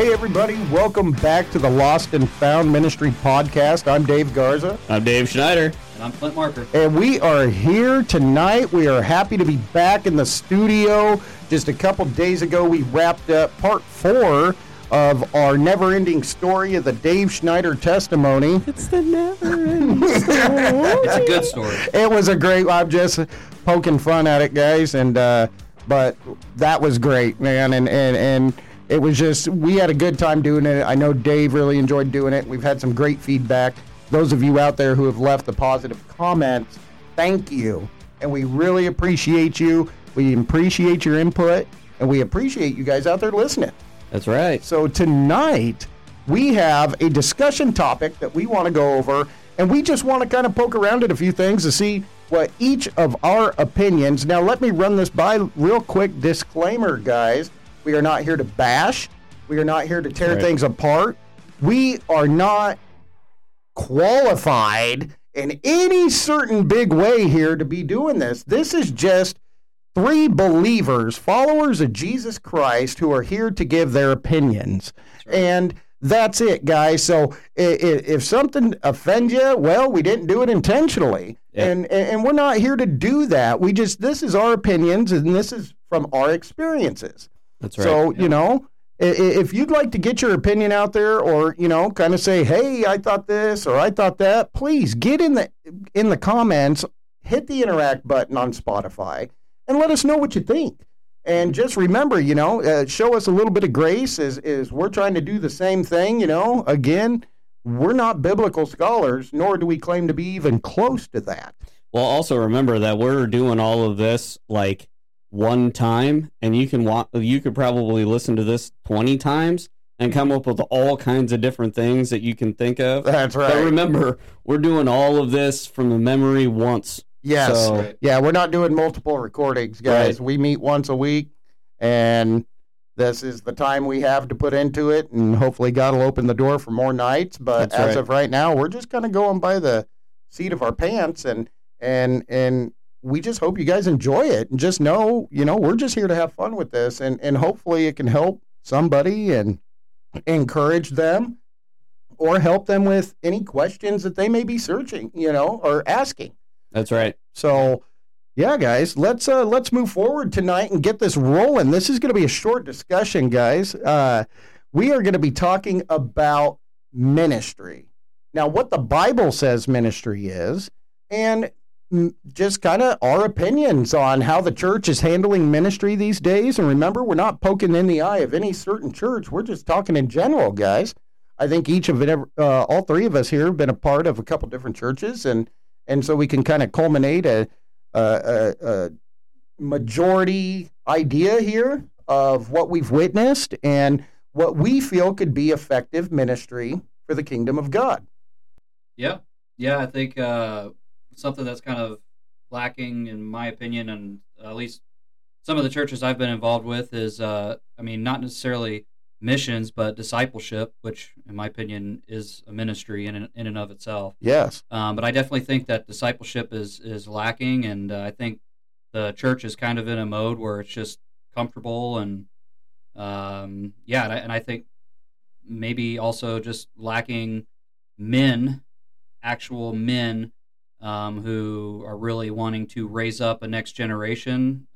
Hey, everybody. Welcome back to the Lost and Found Ministry Podcast. I'm Dave Garza. I'm Dave Schneider. And I'm Clint Marker. And we are here tonight. We are happy to be back in the studio. Just a couple days ago, we wrapped up part 4 of our never-ending story of the Dave Schneider testimony. It's the never-ending story. It's a good story. It was a great. I'm just poking fun at it, guys. And but that was great, man. And it was just, we had a good time doing it. I know Dave really enjoyed doing it. We've had some great feedback. Those of you out there who have left the positive comments, thank you. And we really appreciate you. We appreciate your input. And we appreciate you guys out there listening. That's right. So tonight, we have a discussion topic that we want to go over. And we just want to kind of poke around at a few things to see what each of our opinions. Now, let me run this by real quick. Disclaimer, guys. We are not here to bash. We are not here to tear things apart. We are not qualified in any certain big way here to be doing this. This is just three believers, followers of Jesus Christ, who are here to give their opinions. Right. And that's it, guys. So if something offends you, well, we didn't do it intentionally. Yeah. And we're not here to do that. We just, this is our opinions, and this is from our experiences. That's right. So, you know, if you'd like to get your opinion out there, or, you know, kind of say, hey, I thought this or I thought that, please get in the comments, hit the interact button on Spotify, and let us know what you think. And just remember, you know, show us a little bit of grace as we're trying to do the same thing, you know. Again, we're not biblical scholars, nor do we claim to be even close to that. Well, also remember that we're doing all of this, like, one time, and you could probably listen to this 20 times and come up with all kinds of different things that you can think of. That's right. But remember, we're doing all of this from the memory once. Yes. So, yeah, we're not doing multiple recordings, guys. Right. We meet once a week, and this is the time we have to put into it, and hopefully God will open the door for more nights. But that's as of right now, we're just kind of going by the seat of our pants, and we just hope you guys enjoy it, and just know, you know, we're just here to have fun with this, and hopefully it can help somebody and encourage them or help them with any questions that they may be searching, you know, or asking. That's right. So, yeah, guys, let's move forward tonight and get this rolling. This is going to be a short discussion, guys. We are going to be talking about ministry. Now, what the Bible says ministry is, and just kind of our opinions on how the church is handling ministry these days. And remember, we're not poking in the eye of any certain church. We're just talking in general, guys. I think each of it, all three of us here have been a part of a couple different churches. And so we can kind of culminate a majority idea here of what we've witnessed and what we feel could be effective ministry for the kingdom of God. Yeah. Yeah. I think, something that's kind of lacking, in my opinion, and at least some of the churches I've been involved with is, not necessarily missions, but discipleship, which, in my opinion, is a ministry in and of itself. Yes. But I definitely think that discipleship is lacking, and I think the church is kind of in a mode where it's just comfortable, and and I think maybe also just lacking actual men, who are really wanting to raise up a next generation,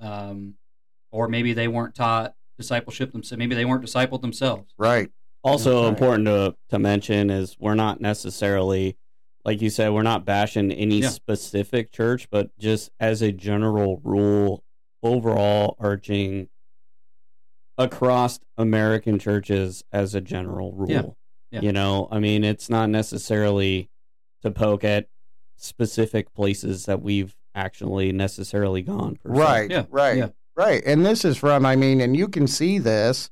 or maybe they weren't taught discipleship themselves. Maybe they weren't discipled themselves. Right. Also important to mention is we're not necessarily, like you said, we're not bashing any specific church, but just as a general rule, overall arching across American churches as a general rule. Yeah. Yeah. You know, I mean, it's not necessarily to poke at specific places that we've actually necessarily gone. Right, yeah, right, yeah, right. And this is from, and you can see this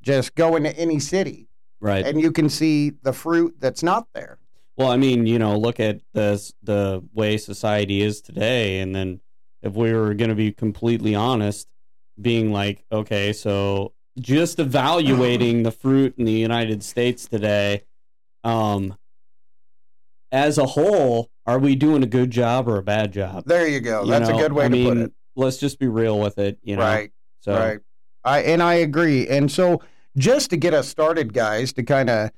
just going to any city. Right. And you can see the fruit that's not there. Well, look at the way society is today. And then if we were going to be completely honest, being like, okay, so just evaluating the fruit in the United States today, as a whole, are we doing a good job or a bad job? There you go. That's a good way to put it. Let's just be real with it. Right. So. Right. I agree. And so just to get us started, guys, to kind of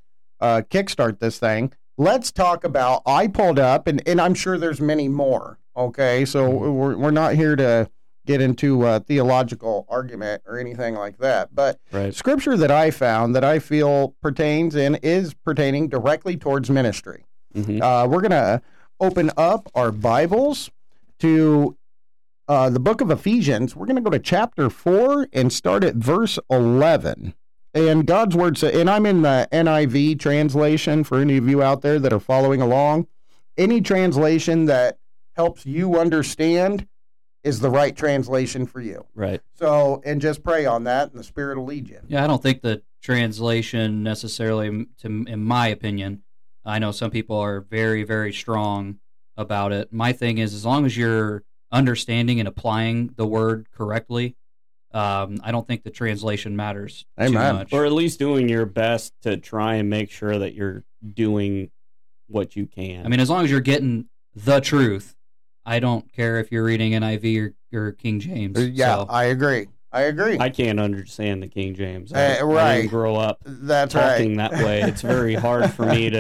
kickstart this thing, let's talk about, I pulled up, and I'm sure there's many more, okay? So we're not here to get into a theological argument or anything like that. But scripture that I found that I feel pertains and is pertaining directly towards ministry. Mm-hmm. We're going to open up our Bibles to the book of Ephesians. We're going to go to chapter 4 and start at verse 11. And God's word says, and I'm in the NIV translation for any of you out there that are following along. Any translation that helps you understand is the right translation for you. Right. So, and just pray on that, and the Spirit will lead you. Yeah, I don't think the translation necessarily, in my opinion, I know some people are very, very strong about it. My thing is, as long as you're understanding and applying the word correctly, I don't think the translation matters too much. Or at least doing your best to try and make sure that you're doing what you can. I mean, as long as you're getting the truth, I don't care if you're reading NIV or King James. Yeah, so. I agree. I can't understand the King James. I didn't grow up talking that way. It's very hard for me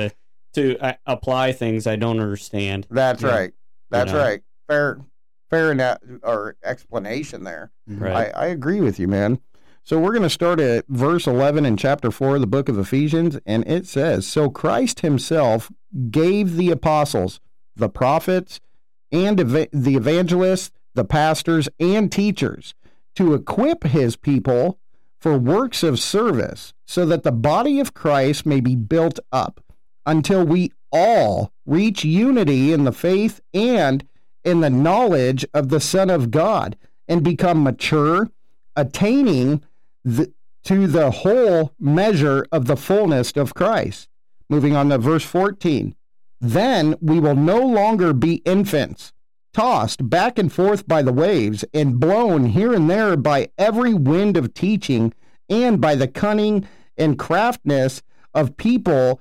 to apply things I don't understand. That's right. Fair enough, or explanation there. Right. I agree with you, man. So we're going to start at verse 11 in chapter 4 of the book of Ephesians, and it says, so Christ himself gave the apostles, the prophets, and the evangelists, the pastors, and teachers to equip his people for works of service so that the body of Christ may be built up until we all reach unity in the faith and in the knowledge of the Son of God and become mature, attaining to the whole measure of the fullness of Christ. Moving on to verse 14. Then we will no longer be infants, tossed back and forth by the waves and blown here and there by every wind of teaching and by the cunning and craftiness of people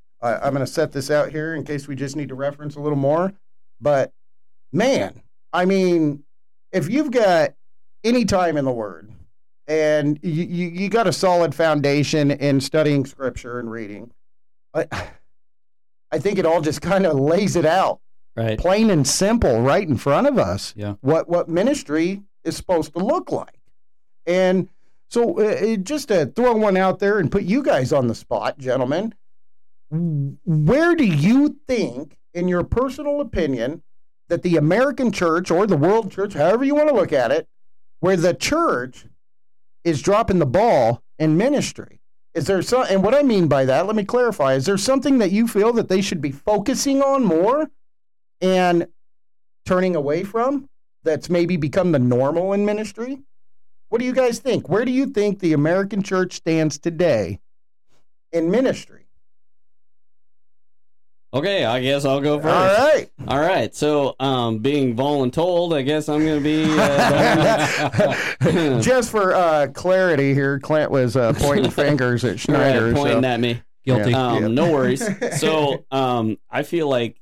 I'm going to set this out here in case we just need to reference a little more, but man, I mean, if you've got any time in the Word and you got a solid foundation in studying Scripture and reading, I think it all just kind of lays it out, right, plain and simple, right in front of us. Yeah. What ministry is supposed to look like. And so, just to throw one out there and put you guys on the spot, gentlemen, where do you think, in your personal opinion, that the American church or the world church, however you want to look at it, where the church is dropping the ball in ministry? Is there some, and what I mean by that, let me clarify, is there something that you feel that they should be focusing on more and turning away from that's maybe become the normal in ministry? What do you guys think? Where do you think the American church stands today in ministry? Okay, I guess I'll go first. All right. So, being voluntold, I guess I'm going to be... Just for clarity here, Clint was pointing fingers at Schneider. Right, pointing at me. Guilty. No worries. So, I feel like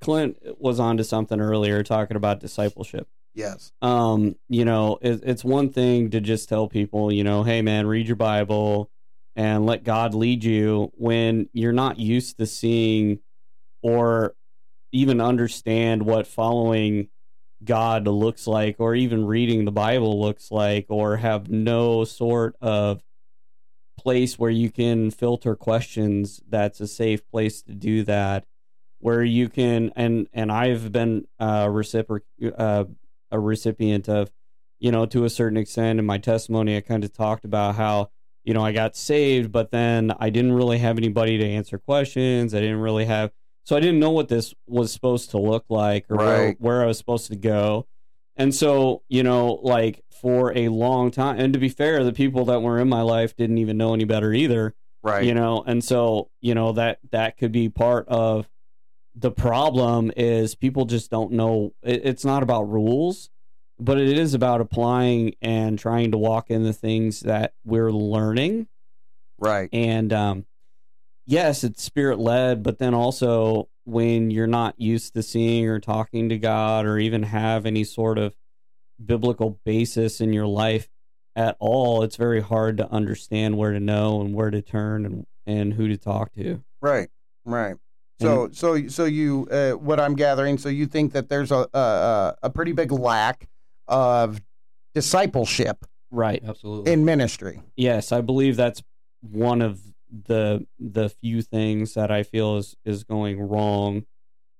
Clint was onto something earlier talking about discipleship. Yes. You know, it's one thing to just tell people, you know, hey, man, read your Bible and let God lead you when you're not used to seeing or even understand what following God looks like, or even reading the Bible looks like, or have no sort of place where you can filter questions. That's a safe place to do that, where you can, and I've been a recipient of, you know, to a certain extent in my testimony, I kind of talked about how, you know, I got saved, but then I didn't really have anybody to answer questions. So I didn't know what this was supposed to look like, or where I was supposed to go. And so, you know, like for a long time, and to be fair, the people that were in my life didn't even know any better either. Right. You know, and so, you know, that could be part of the problem is people just don't know. It's not about rules, but it is about applying and trying to walk in the things that we're learning. Right. And, yes, it's spirit led, but then also when you're not used to seeing or talking to God or even have any sort of biblical basis in your life at all, it's very hard to understand where to know and where to turn and who to talk to. Right. Right. So you, what I'm gathering, so you think that there's a pretty big lack of discipleship, right? Absolutely. In ministry. Yes, I believe that's one of the few things that I feel is going wrong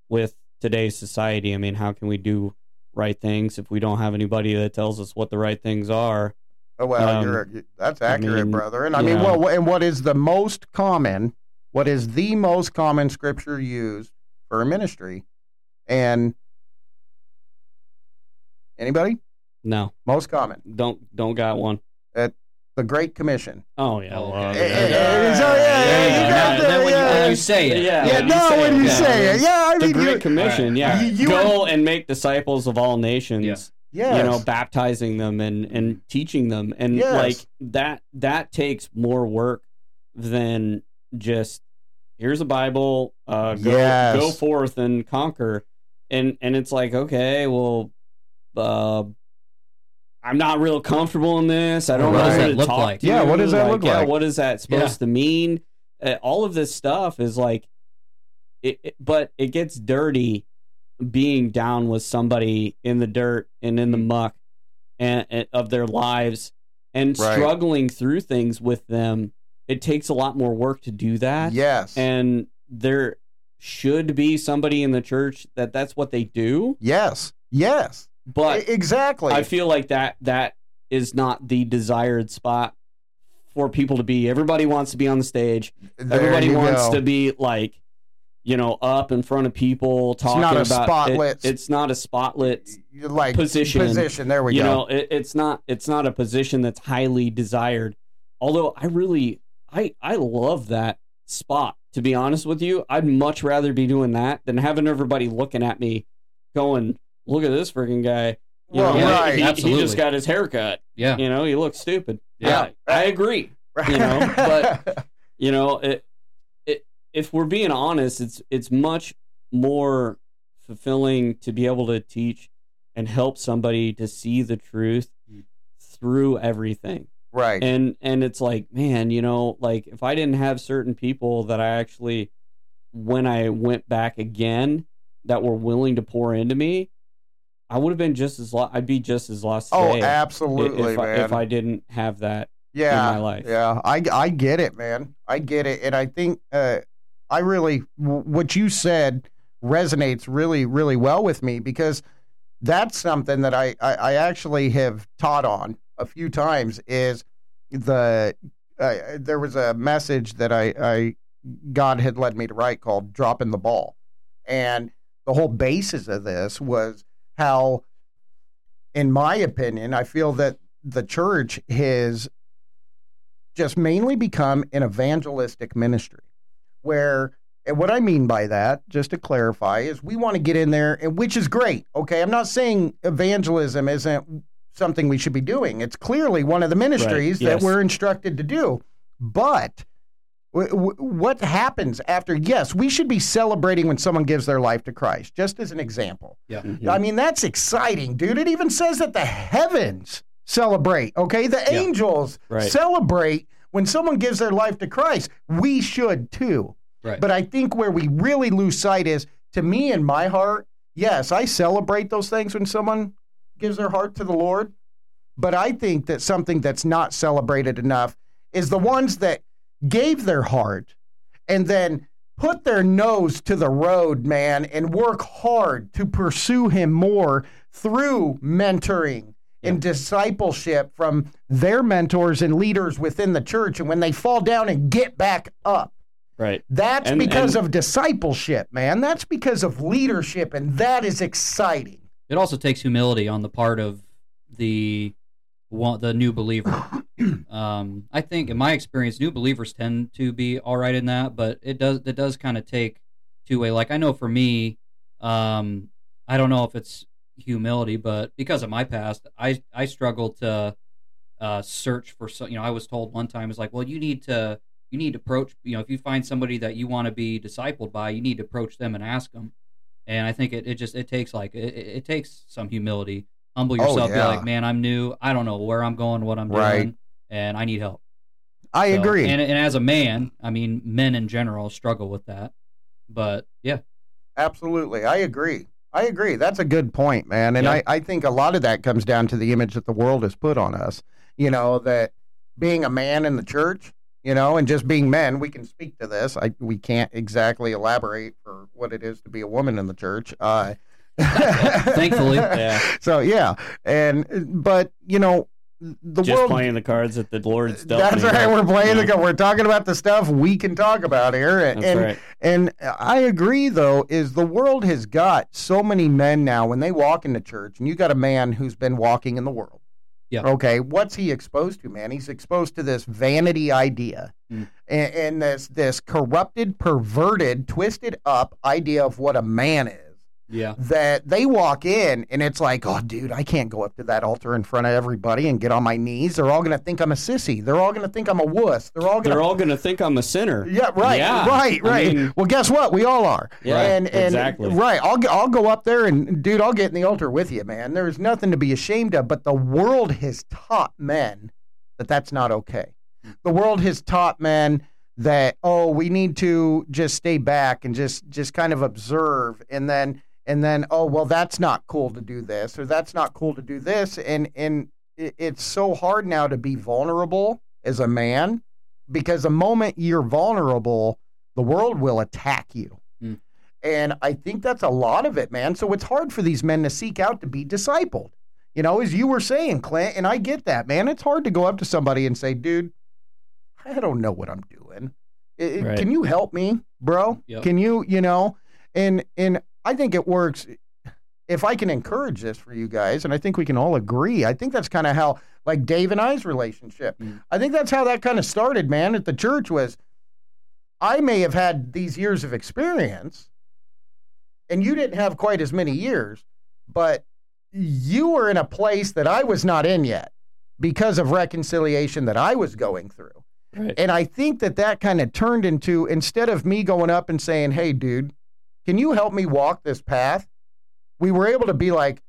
with today's society. I mean, how can we do right things if we don't have anybody that tells us what the right things are? Oh, well, that's accurate, I mean, brother. And I mean, well, and what is the most common? What is the most common scripture used for a ministry? And anybody? No. Most common. Don't got one. At the Great Commission. Oh yeah. When you say it. Yeah. When you say it. Yeah. I mean, the Great Commission. Right. Yeah. You go and make disciples of all nations. Yeah. Yes. You know, baptizing them and teaching them, and yes, like that takes more work than just here's a Bible, go forth and conquer, and it's like, okay, well, I'm not real comfortable in this. I don't know what it looks like. Yeah, what does that look like? Yeah, what is that supposed to mean? All of this stuff is like, but it gets dirty being down with somebody in the dirt and in the muck and of their lives and struggling through things with them. It takes a lot more work to do that. Yes. And there should be somebody in the church that's what they do. Yes. Yes. But exactly. I feel like that is not the desired spot for people to be. Everybody wants to be on the stage. Everybody wants to be like, you know, up in front of people talking about it's not a spotlit like position. There we go. You know, it's not a position that's highly desired. Although I love that spot, to be honest with you. I'd much rather be doing that than having everybody looking at me going, look at this freaking guy. You know, he just got his haircut. Yeah. You know, he looks stupid. Yeah. I agree. Right. You know, but you know, if we're being honest, it's much more fulfilling to be able to teach and help somebody to see the truth through everything. Right. And it's like, man, you know, like if I didn't have certain people that I actually, when I went back again, that were willing to pour into me, I would have been I'd be just as lost today. Oh, absolutely, man. If I didn't have that in my life. Yeah, I get it, man. I get it. And I think I really, what you said resonates really, really well with me, because that's something that I actually have taught on a few times. Is there was a message that I God had led me to write called Dropping the Ball. And the whole basis of this was how, in my opinion, I feel that the church has just mainly become an evangelistic ministry, where, and what I mean by that, just to clarify, is we want to get in there, and which is great. Okay. I'm not saying evangelism isn't something we should be doing. It's clearly one of the ministries that we're instructed to do. But what happens after? Yes, we should be celebrating when someone gives their life to Christ, just as an example. Yeah. Mm-hmm. I mean, that's exciting, dude. It even says that the heavens celebrate. Okay. The angels celebrate when someone gives their life to Christ. We should too. Right. But I think where we really lose sight is, to me, in my heart, yes, I celebrate those things when someone gives their heart to the Lord. But I think that something that's not celebrated enough is the ones that gave their heart and then put their nose to the road, man, and work hard to pursue him more through mentoring and discipleship from their mentors and leaders within the church. And when they fall down and get back up, right. That's because of discipleship, man. That's because of leadership. And that is exciting. It also takes humility on the part of the the new believer. I think in my experience, new believers tend to be all right in that, but it does kind of take two-way. Like I know for me, I don't know if it's humility, but because of my past, I struggled to search for some. You know, I was told one time, it's like, well, you need to approach. You know, if you find somebody that you want to be discipled by, you need to approach them and ask them. And I think it takes some humility. Humble yourself. Oh, yeah. Be like, man, I'm new. I don't know where I'm going, what I'm right. doing, and I need help. I agree. And as a man, I mean, men in general struggle with that. But yeah, absolutely, I agree. That's a good point, man. And yeah. I think a lot of that comes down to the image that the world has put on us. You know, that being a man in the church, you know, and just being men, we can speak to this. We can't exactly elaborate for what it is to be a woman in the church. Thankfully. Yeah. So, yeah. But, you know, the just world... Just playing the cards that the Lord's dealt. That's right. We're playing the cards. We're talking about the stuff we can talk about here. And I agree, though, is the world has got so many men now when they walk into church, and you got a man who's been walking in the world. Yeah. Okay. What's he exposed to, man? He's exposed to this vanity idea and this corrupted, perverted, twisted up idea of what a man is. Yeah. That they walk in and it's like, oh, dude, I can't go up to that altar in front of everybody and get on my knees. They're all going to think I'm a sissy. They're all going to think I'm a wuss. They're all going to think I'm a sinner. Yeah. Right. Yeah. Right. I mean, well, guess what? We all are. Yeah. And exactly. Right. I'll go up there and, dude, I'll get in the altar with you, man. There's nothing to be ashamed of. But the world has taught men that that's not okay. The world has taught men that, oh, we need to just stay back and just kind of observe and then, oh, well, that's not cool to do this, or that's not cool to do this. And it's so hard now to be vulnerable as a man, because the moment you're vulnerable, the world will attack you. Mm. And I think that's a lot of it, man. So it's hard for these men to seek out to be discipled. You know, as you were saying, Clint, and I get that, man. It's hard to go up to somebody and say, dude, I don't know what I'm doing. Right. Can you help me, bro? Yep. Can you know, and I think it works if I can encourage this for you guys, and I think we can all agree. I think that's kind of how, like Dave and I's relationship. Mm. I think that's how that kind of started, man, at the church was, I may have had these years of experience, and you didn't have quite as many years, but you were in a place that I was not in yet because of reconciliation that I was going through. Right. And I think that kind of turned into, instead of me going up and saying, hey, dude, can you help me walk this path? We were able to be like,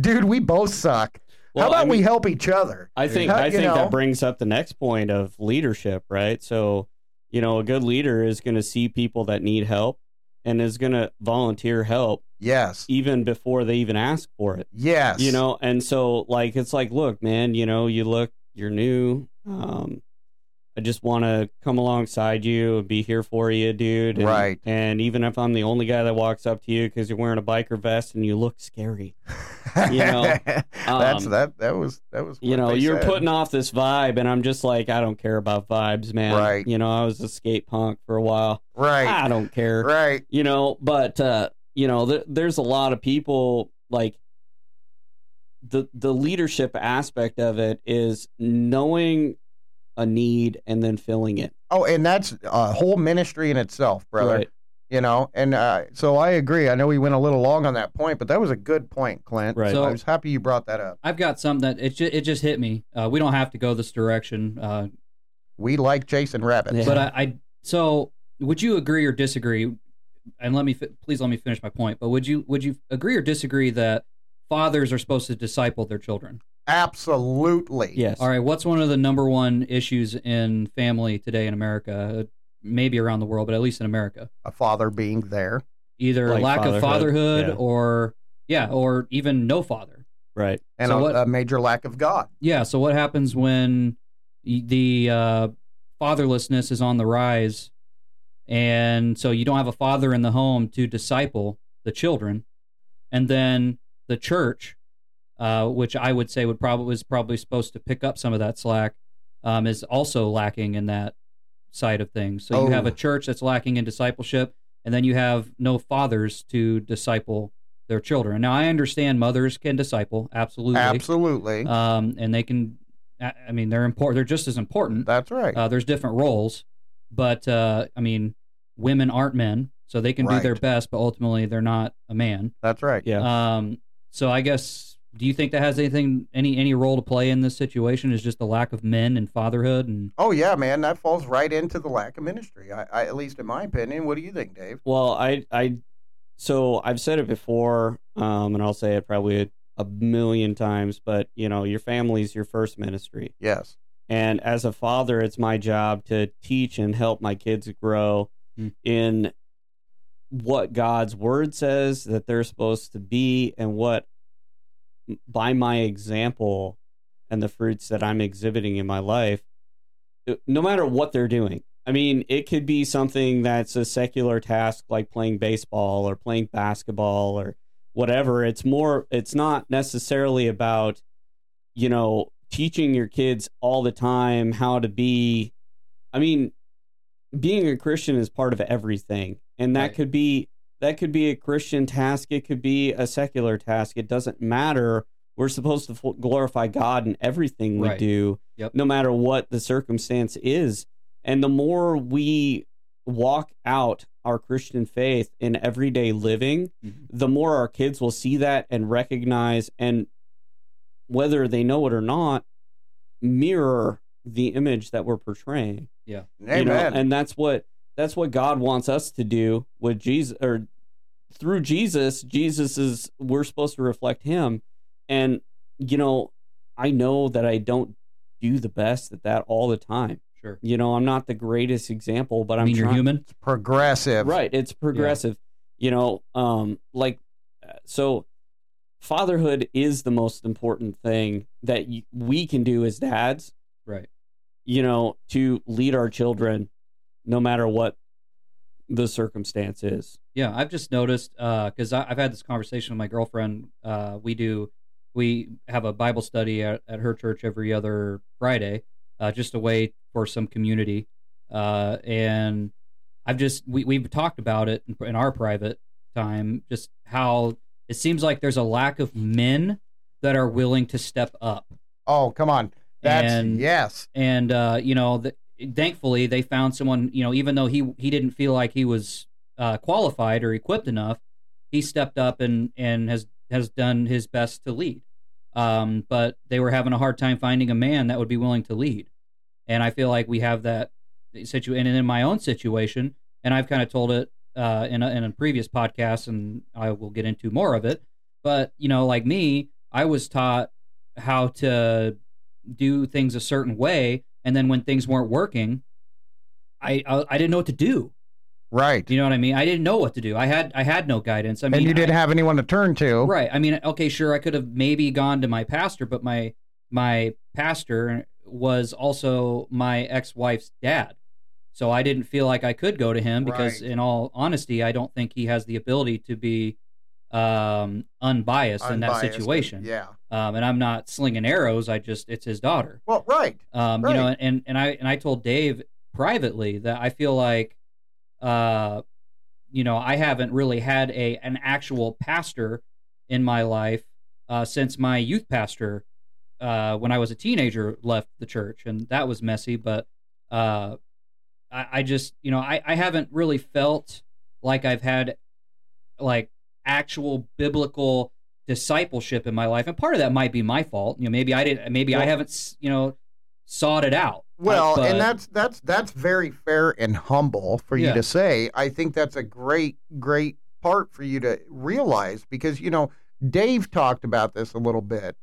dude, we both suck. Well, how about we help each other? I think that brings up the next point of leadership, right? So, you know, a good leader is going to see people that need help and is going to volunteer help. Yes. Even before they even ask for it. Yes. You know, and so like, it's like, look, man, you know, you're new. I just want to come alongside you and be here for you, dude. And, right. And even if I'm the only guy that walks up to you because you're wearing a biker vest and you look scary, you know, that was, you know, you're putting off this vibe, and I'm just like, I don't care about vibes, man. Right. You know, I was a skate punk for a while. Right. I don't care. Right. You know, but you know, there's a lot of people like the leadership aspect of it is knowing a need and then filling it. Oh, and that's a whole ministry in itself, brother. Right. You know, and so I agree. I know we went a little long on that point, but that was a good point, Clint. Right. So I was happy you brought that up. I've got something that it just hit me. We don't have to go this direction. We like chasing rabbits. Yeah. But so would you agree or disagree? And please let me finish my point. But would you agree or disagree that fathers are supposed to disciple their children? Absolutely. Yes. All right. What's one of the number one issues in family today in America, maybe around the world, but at least in America? A father being there. Either like lack of fatherhood or even no father. Right. And a major lack of God. Yeah. So what happens when the fatherlessness is on the rise? And so you don't have a father in the home to disciple the children. And then the church, which I would say was probably supposed to pick up some of that slack, is also lacking in that side of things. So you have a church that's lacking in discipleship, and then you have no fathers to disciple their children. Now, I understand mothers can disciple, absolutely. Absolutely. And they can, I mean, they're important. They're just as important. That's right. There's different roles, but, I mean, women aren't men, so they can do their best, but ultimately they're not a man. That's right. Yeah. So I guess, do you think that has anything, any role to play in this situation? Is just the lack of men and fatherhood? And oh yeah, man, that falls right into the lack of ministry. I at least in my opinion. What do you think, Dave? Well, so I've said it before, and I'll say it probably a million times, but you know, your family's your first ministry. Yes. And as a father, it's my job to teach and help my kids grow in what God's word says that they're supposed to be, and what by my example and the fruits that I'm exhibiting in my life, no matter what they're doing. I mean, it could be something that's a secular task like playing baseball or playing basketball or whatever. It's not necessarily about, you know, teaching your kids all the time how to be. I mean, being a Christian is part of everything. And that could be a Christian task. It could be a secular task. It doesn't matter. We're supposed to glorify God in everything we do, no matter what the circumstance is. And the more we walk out our Christian faith in everyday living, the more our kids will see that and recognize, and whether they know it or not, mirror the image that we're portraying. Yeah. Amen. You know, and that's what God wants us to do with Jesus, or through Jesus. We're supposed to reflect him. And, you know, I know that I don't do the best at that all the time. Sure. You know, I'm not the greatest example, but I'm you're human. It's progressive. Right. It's progressive. Yeah. You know, so fatherhood is the most important thing that we can do as dads. Right. You know, to lead our children no matter what the circumstance is. Yeah, I've just noticed, because I've had this conversation with my girlfriend. We have a Bible study at her church every other Friday, just a way for some community. And I've just, we've talked about it in our private time, just how it seems like there's a lack of men that are willing to step up. Oh, come on. Yes. And, you know, thankfully, they found someone, you know, even though he didn't feel like he was qualified or equipped enough, he stepped up and has done his best to lead. But they were having a hard time finding a man that would be willing to lead. And I feel like we have that situation. And in my own situation, and I've kind of told it in a previous podcast, and I will get into more of it. But, you know, like me, I was taught how to do things a certain way. And then when things weren't working, I didn't know what to do. Right. You know what I mean? I didn't know what to do. I had no guidance. I mean, and you didn't have anyone to turn to. Right. I mean, okay, sure, I could have maybe gone to my pastor, but my pastor was also my ex-wife's dad. So I didn't feel like I could go to him because, in all honesty, I don't think he has the ability to be unbiased in that situation. Yeah. And I'm not slinging arrows. It's his daughter. Well, right. You know, and I told Dave privately that I feel like, you know, I haven't really had an actual pastor in my life, since my youth pastor, when I was a teenager, left the church, and that was messy. But, I just, you know, I haven't really felt like I've had like actual biblical discipleship in my life, and part of that might be my fault. You know, I haven't, you know, sought it out. Well, but, and that's very fair and humble for you to say. I think that's a great, great part for you to realize, because, you know, Dave talked about this a little bit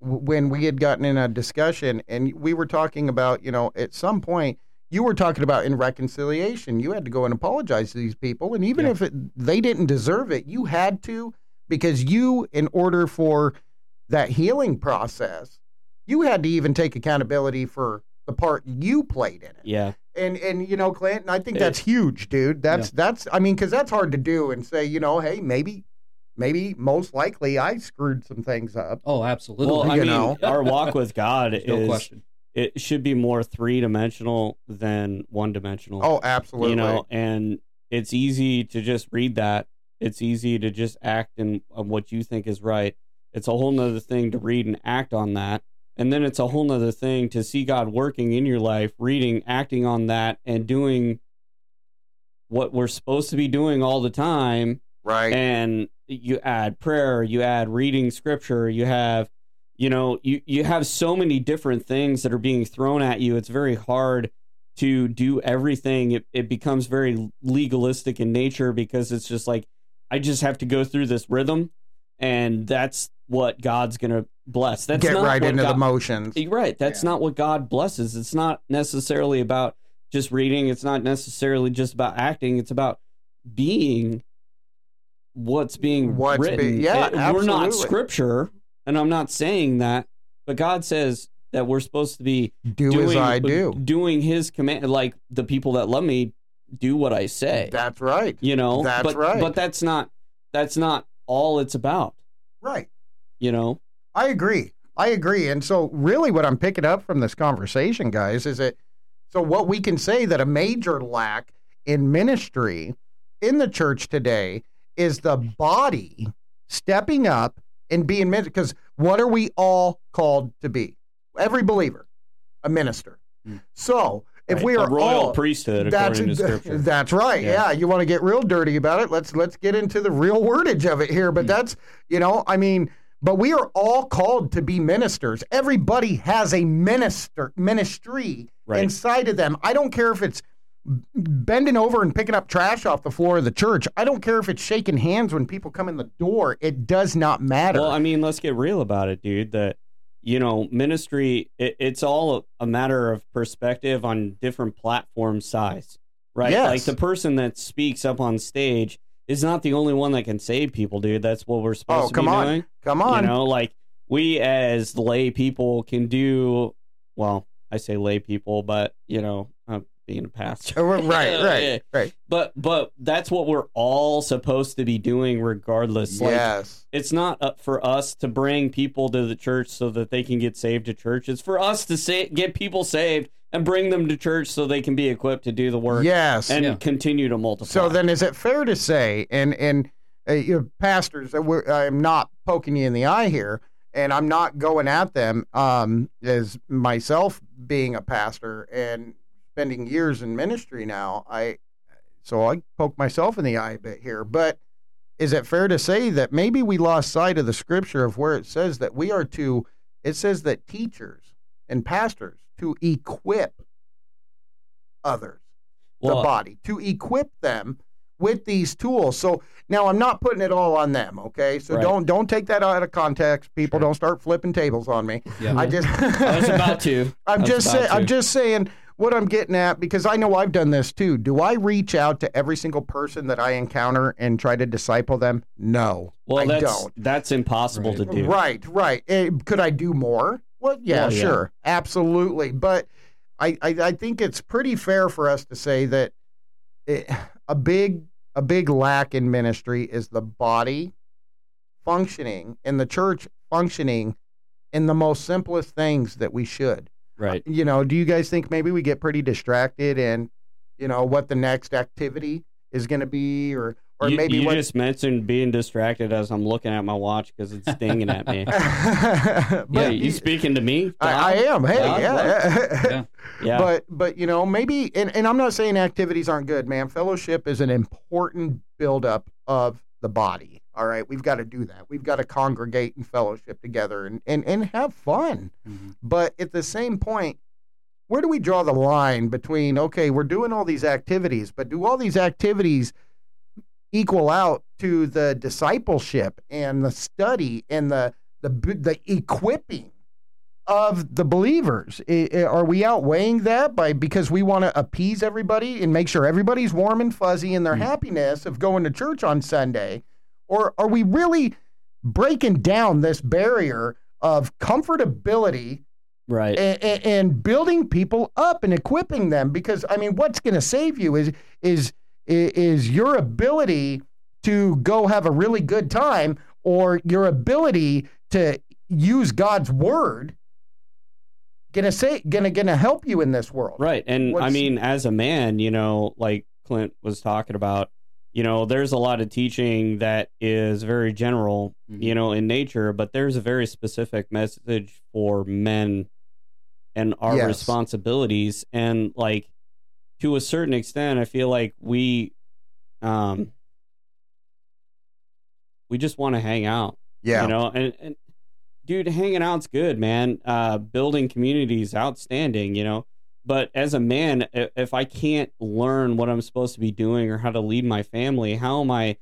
when we had gotten in a discussion, and we were talking about, you know, at some point you were talking about in reconciliation, you had to go and apologize to these people. And even if they didn't deserve it, you had to. Because in order for that healing process, you had to even take accountability for the part you played in it. Yeah. And you know, Clinton, I think that's huge, dude. That's I mean, because that's hard to do and say, you know, hey, maybe most likely I screwed some things up. Oh, absolutely. Well, I mean, our walk with God it should be more three-dimensional than one-dimensional. Oh, absolutely. You know, and it's easy to just read that It's easy to just act on what you think is right. It's a whole nother thing to read and act on that. And then it's a whole nother thing to see God working in your life, reading, acting on that, and doing what we're supposed to be doing all the time. Right. And you add prayer, you add reading scripture, you have, you know, you have so many different things that are being thrown at you. It's very hard to do everything. It becomes very legalistic in nature because it's just like, I just have to go through this rhythm, and that's what God's going to bless. That's get not right into God, the motions. Right. That's not what God blesses. It's not necessarily about just reading. It's not necessarily just about acting. It's about being what's being written. We're not scripture, and I'm not saying that, but God says that we're supposed to be doing his command. Like the people that love me, do what I say. That's right. You know, that's right. But that's not all it's about. Right. You know, I agree. And so really what I'm picking up from this conversation, guys, is that, so what we can say that a major lack in ministry in the church today is the body stepping up and being minister. Because what are we all called to be? Every believer, a minister. So if we are royal priesthood, according to Scripture. That's right. Yeah, you want to get real dirty about it. Let's get into the real wordage of it here. But that's, you know, I mean, but we are all called to be ministers. Everybody has a ministry inside of them. I don't care if it's bending over and picking up trash off the floor of the church. I don't care if it's shaking hands when people come in the door. It does not matter. Well, I mean, let's get real about it, dude. That, you know, ministry, it's all a matter of perspective on different platform size, right? Yes. Like the person that speaks up on stage is not the only one that can save people, dude. That's what we're supposed to be doing. Come on. You know, like we as lay people can do, well, I say lay people, but, you know, I'm being a pastor. Right. But that's what we're all supposed to be doing regardless. Like, yes. It's not up for us to bring people to the church so that they can get saved to church. It's for us to get people saved and bring them to church so they can be equipped to do the work. Yes. And continue to multiply. So then is it fair to say, and pastors, I'm not poking you in the eye here, and I'm not going at them as myself being a pastor and spending years in ministry now, I poke myself in the eye a bit here, but is it fair to say that maybe we lost sight of the scripture of where it says that we are to, it says that teachers and pastors to equip others, the body, to equip them with these tools. So now I'm not putting it all on them, okay? So don't take that out of context, people. Don't start flipping tables on me. Yeah. I was about to. I'm just saying what I'm getting at, because I know I've done this too. Do I reach out to every single person that I encounter and try to disciple them? No, I don't. That's impossible to do. Right. Could I do more? Well, yeah, sure. Absolutely. But I think it's pretty fair for us to say that a big lack in ministry is the body functioning and the church functioning in the most simplest things that we should. Right. You know, do you guys think maybe we get pretty distracted and, you know, what the next activity is going to be or you, maybe you just mentioned being distracted as I'm looking at my watch because it's dinging at me. But, yeah, you speaking to me? I am. Hey, yeah. But, you know, maybe, and I'm not saying activities aren't good, man. Fellowship is an important buildup of the body. All right, we've got to do that. We've got to congregate and fellowship together and have fun. Mm-hmm. But at the same point, where do we draw the line between, okay, we're doing all these activities, but do all these activities equal out to the discipleship and the study and the equipping of the believers? Are we outweighing that because we want to appease everybody and make sure everybody's warm and fuzzy in their happiness of going to church on Sunday? Or are we really breaking down this barrier of comfortability and building people up and equipping them? Because, I mean, what's going to save you is your ability to go have a really good time or your ability to use God's word going to help you in this world. Right. And, I mean, as a man, you know, like Clint was talking about, you know, there's a lot of teaching that is very general, you know, in nature, but there's a very specific message for men and our responsibilities. And like, to a certain extent, I feel like we just want to hang out, you know, and dude, hanging out's good, man. Building community's outstanding, you know. But as a man, if I can't learn what I'm supposed to be doing or how to lead my family, how am I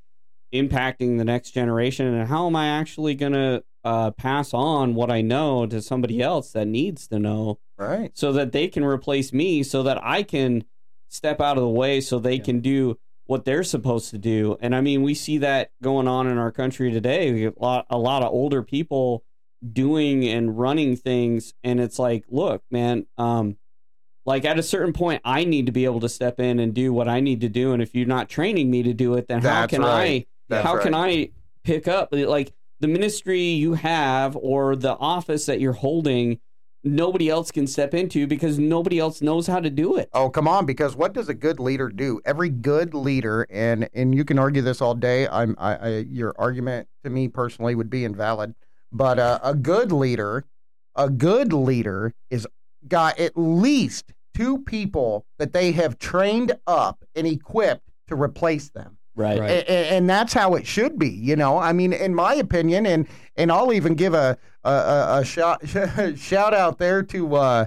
impacting the next generation? And how am I actually going to pass on what I know to somebody else that needs to know? Right. So that they can replace me, so that I can step out of the way so they can do what they're supposed to do. And I mean, we see that going on in our country today. We have a lot of older people doing and running things. And it's like, look, man, like at a certain point, I need to be able to step in and do what I need to do. And if you're not training me to do it, then how can I pick up like the ministry you have or the office that you're holding? Nobody else can step into because nobody else knows how to do it. Oh, come on. Because what does a good leader do? Every good leader, and you can argue this all day. Your argument to me personally would be invalid, but a good leader is got at least two people that they have trained up and equipped to replace them. Right. And that's how it should be, you know. I mean, in my opinion, and I'll even give a shout out there to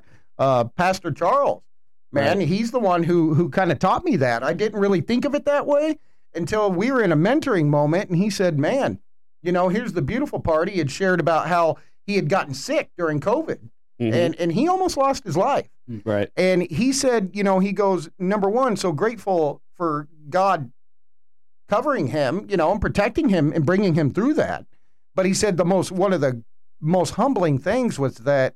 Pastor Charles. Man, he's the one who kind of taught me that. I didn't really think of it that way until we were in a mentoring moment, and he said, man, you know, here's the beautiful part. He had shared about how he had gotten sick during COVID. Mm-hmm. And he almost lost his life. Right. And he said, you know, he goes, number one, so grateful for God covering him, you know, and protecting him and bringing him through that. But he said one of the most humbling things was that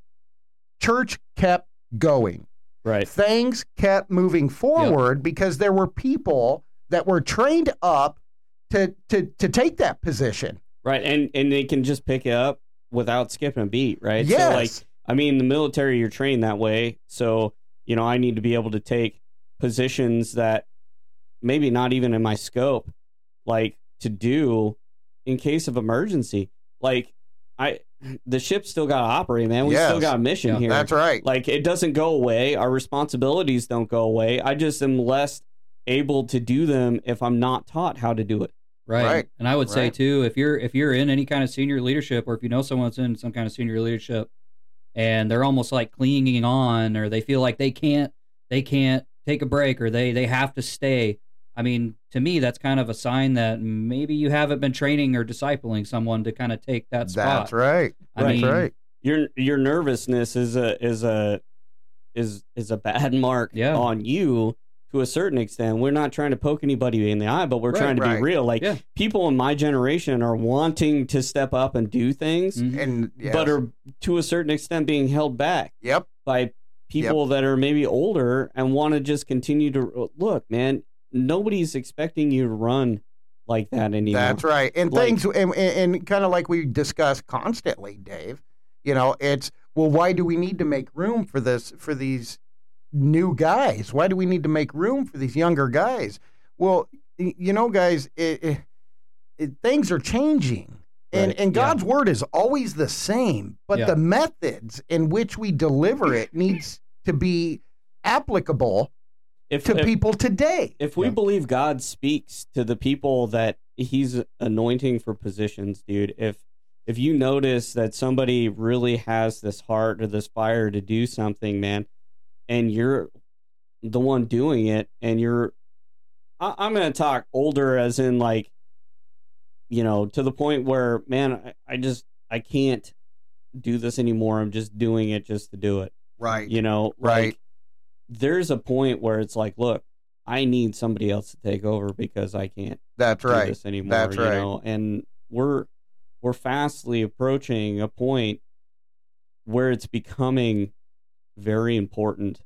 church kept going. Right. Things kept moving forward because there were people that were trained up to take that position. Right. And they can just pick it up without skipping a beat, right? Yes. So like, I mean, the military, you're trained that way. So, you know, I need to be able to take positions that maybe not even in my scope, like to do in case of emergency. Like the ship's still got to operate, man. We still got a mission here. That's right. Like it doesn't go away. Our responsibilities don't go away. I just am less able to do them if I'm not taught how to do it. Right. And I would say too, if you're in any kind of senior leadership, or if you know someone's in some kind of senior leadership, and they're almost like clinging on, or they feel like they can't take a break, or they have to stay. I mean, to me, that's kind of a sign that maybe you haven't been training or discipling someone to kind of take that spot. That's right. I mean, your nervousness is a bad mark on you to a certain extent. We're not trying to poke anybody in the eye, but we're trying to be real. Like people in my generation are wanting to step up and do things, but are to a certain extent being held back. Yep. By people that are maybe older and want to just continue to look, man, nobody's expecting you to run like that anymore. That's right. And like, things, and kind of like we discuss constantly, Dave, you know, it's, well, why do we need to make room for this, for these new guys? Why do we need to make room for these younger guys? Well, you know, guys, things are changing. And God's word is always the same, but the methods in which we deliver it needs to be applicable to people today. If we believe God speaks to the people that he's anointing for positions, dude, if you notice that somebody really has this heart or this fire to do something, man, and you're the one doing it, and I'm going to talk older as in like, you know, to the point where, man, I can't do this anymore. I'm just doing it just to do it. Right. You know, like, there's a point where it's like, look, I need somebody else to take over because I can't do this anymore. That's right. You know, and we're fastly approaching a point where it's becoming very important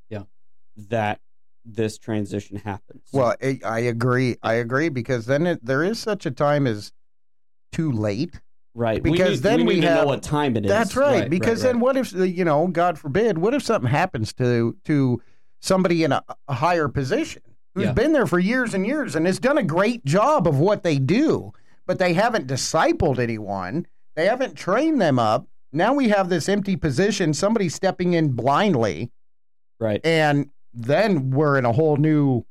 that this transition happens. Well, I agree. Because then there is such a time as too late. Right. Because we need to know what time it is. That's right. Because then what if, you know, God forbid, what if something happens to somebody in a higher position? who's been there for years and years and has done a great job of what they do, but they haven't discipled anyone. They haven't trained them up. Now we have this empty position, somebody stepping in blindly. Right. And then we're in a whole new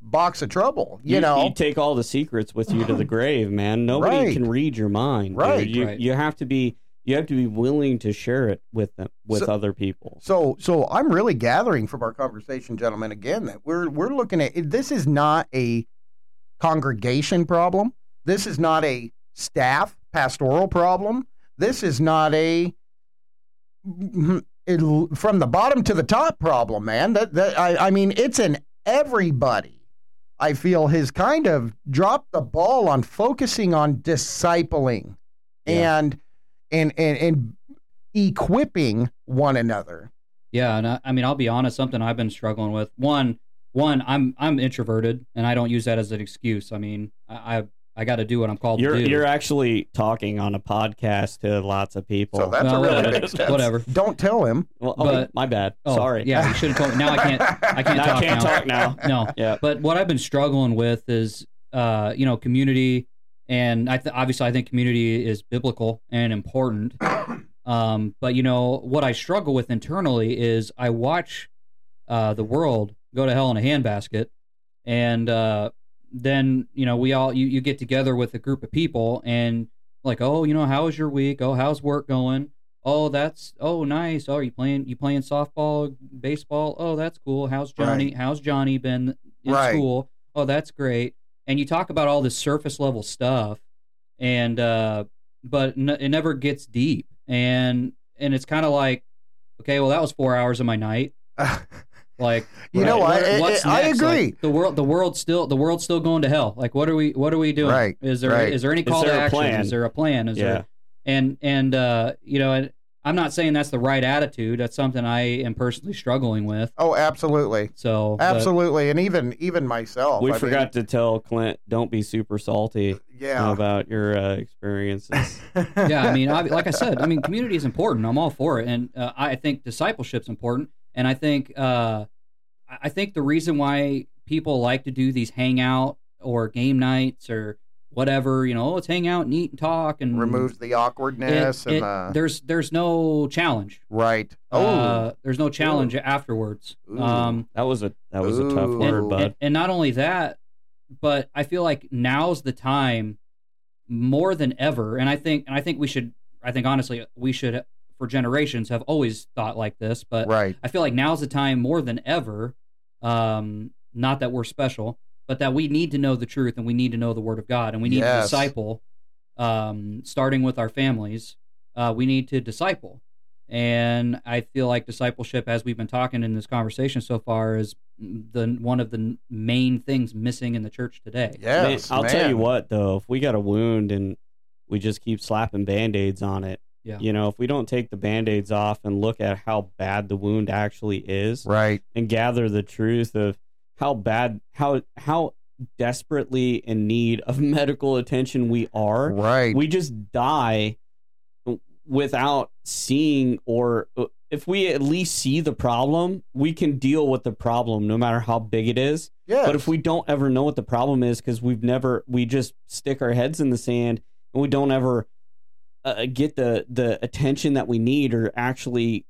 box of trouble, you know. You take all the secrets with you to the grave, man. Nobody can read your mind. Right. You have to be willing to share it with them, with other people. So I'm really gathering from our conversation, gentlemen, again, that we're looking at, this is not a congregation problem. This is not a staff pastoral problem. This is not from the bottom to the top problem, man. I mean, it's in everybody. I feel has kind of dropped the ball on focusing on discipling and equipping one another. Yeah, and I mean, I'll be honest. Something I've been struggling with. One, I'm introverted, and I don't use that as an excuse. I mean, I got to do what I'm called to do. You're actually talking on a podcast to lots of people. So that's really big step. Whatever. Don't tell him. Well, my bad. Oh, sorry. Yeah, you should have told me. Now I can't talk now. No. Yeah. But what I've been struggling with is, community, and obviously I think community is biblical and important. But what I struggle with internally is I watch the world go to hell in a handbasket, and then, we all, you get together with a group of people and like, oh, how was your week? Oh, how's work going? Oh, that's, oh, nice. Oh, you playing softball, baseball? Oh, that's cool. How's Johnny? Right. How's Johnny been in school? Oh, that's great. And you talk about all this surface level stuff and, but it never gets deep. And it's kind of like, okay, well, that was 4 hours of my night. Like, I agree. Like, the world's still going to hell. Like, what are we doing? Right. Is there any call to action? Is there a plan? Is there? And I'm not saying that's the right attitude. That's something I am personally struggling with. Oh, absolutely. So absolutely, and even myself. We forgot to tell Clint, don't be super salty. Yeah. About your experiences. Yeah, I mean, like I said, I mean, community is important. I'm all for it, and I think discipleship's important. And I think the reason why people like to do these hangout or game nights or whatever, let's hang out and eat and talk and removes the awkwardness. There's no challenge. Right. There's no challenge afterwards. Ooh. That was a tough word, bud. And not only that, but I feel like now's the time more than ever. And I think honestly we should, for generations, have always thought like this, but I feel like now's the time more than ever, not that we're special, but that we need to know the truth and we need to know the Word of God and we need to disciple, starting with our families. We need to disciple. And I feel like discipleship, as we've been talking in this conversation so far, is one of the main things missing in the church today. Yes, I'll tell you what, though, if we got a wound and we just keep slapping Band-Aids on it, yeah. If we don't take the Band-Aids off and look at how bad the wound actually is, and gather the truth of how bad, how desperately in need of medical attention we are, we just die without seeing, or if we at least see the problem, we can deal with the problem no matter how big it is. Yes. But if we don't ever know what the problem is because we just stick our heads in the sand and we don't ever get the attention that we need or actually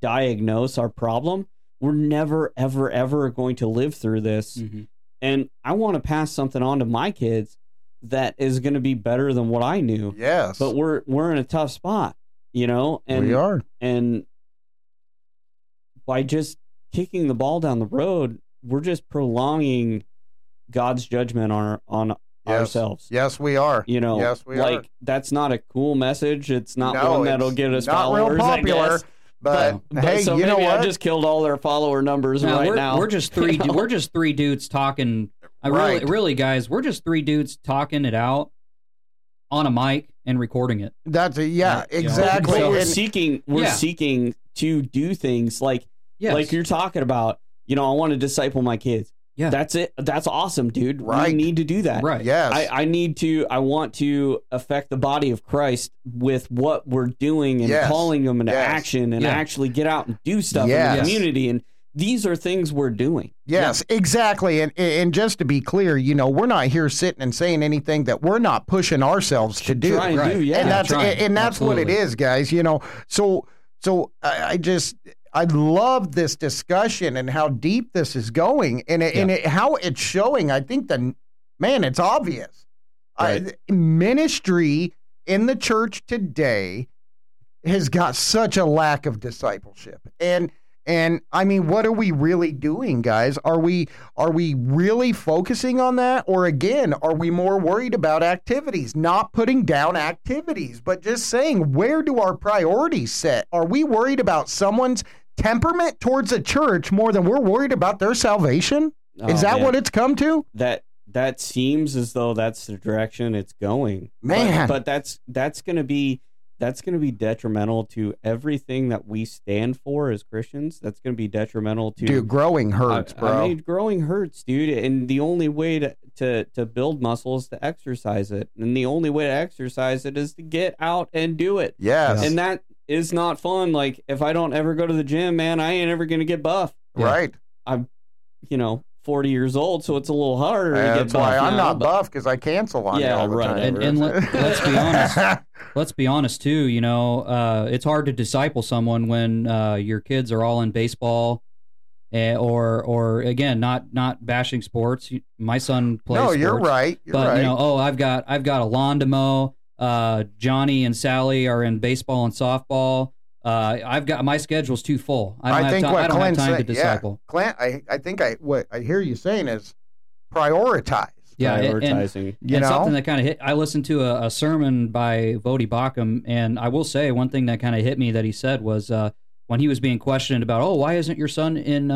diagnose our problem, we're never, ever, ever going to live through this. Mm-hmm. And I want to pass something on to my kids that is going to be better than what I knew. Yes. But we're in a tough spot, and we are. And by just kicking the ball down the road, we're just prolonging God's judgment on ourselves. Yes, we are. Yes, we are. That's not a cool message. It's not one that'll get us followers. Not real popular. I guess. But hey, so I just killed all their follower numbers now. We're just three. We're just three dudes talking. Really, guys, we're just three dudes talking it out on a mic and recording it. That's exactly. So we're seeking to do things like you're talking about. I want to disciple my kids. Yeah, that's it. That's awesome, dude. Right. I need to do that. Right. Yes. I want to affect the body of Christ with what we're doing and calling them into action and actually get out and do stuff in the community and these are things we're doing. Yes, yeah. Exactly. And just to be clear, you know, we're not here sitting and saying anything that we're not pushing ourselves to do. Trying right? to do, yeah. And that's absolutely. What it is, guys, you know. So I love this discussion and how deep this is going and how it's showing. I think it's obvious. Right. Ministry in the church today has got such a lack of discipleship. And I mean, what are we really doing, guys? Are we really focusing on that? Or again, are we more worried about activities? Not putting down activities, but just saying, where do our priorities set? Are we worried about someone's temperament towards the church more than we're worried about their salvation? Is that what it's come to? That seems as though that's the direction it's going. Man. But that's going to be detrimental to everything that we stand for as Christians. That's going to be detrimental to... Dude, growing hurts, bro. I mean, growing hurts, dude. And the only way to build muscle is to exercise it. And the only way to exercise it is to get out and do it. Yes. And that is not fun. Like, if I don't ever go to the gym, man, I ain't ever going to get buff. Right. I'm, 40 years old, so it's a little harder to get buff. That's why I'm not buff, because I cancel on it all the time. And let's be honest. Let's be honest, too. You know, it's hard to disciple someone when your kids are all in baseball, or again, not bashing sports. My son plays. No, you're sports, right. You're but right. I've got a lawn to mow. Johnny and Sally are in baseball and softball. I've got my schedule's too full. I don't have time to disciple. Clint, what I hear you saying is prioritize. Yeah, prioritizing. And something that kind of hit. I listened to a sermon by Bodie Bauckham, and I will say one thing that kind of hit me that he said was when he was being questioned about, why isn't your son in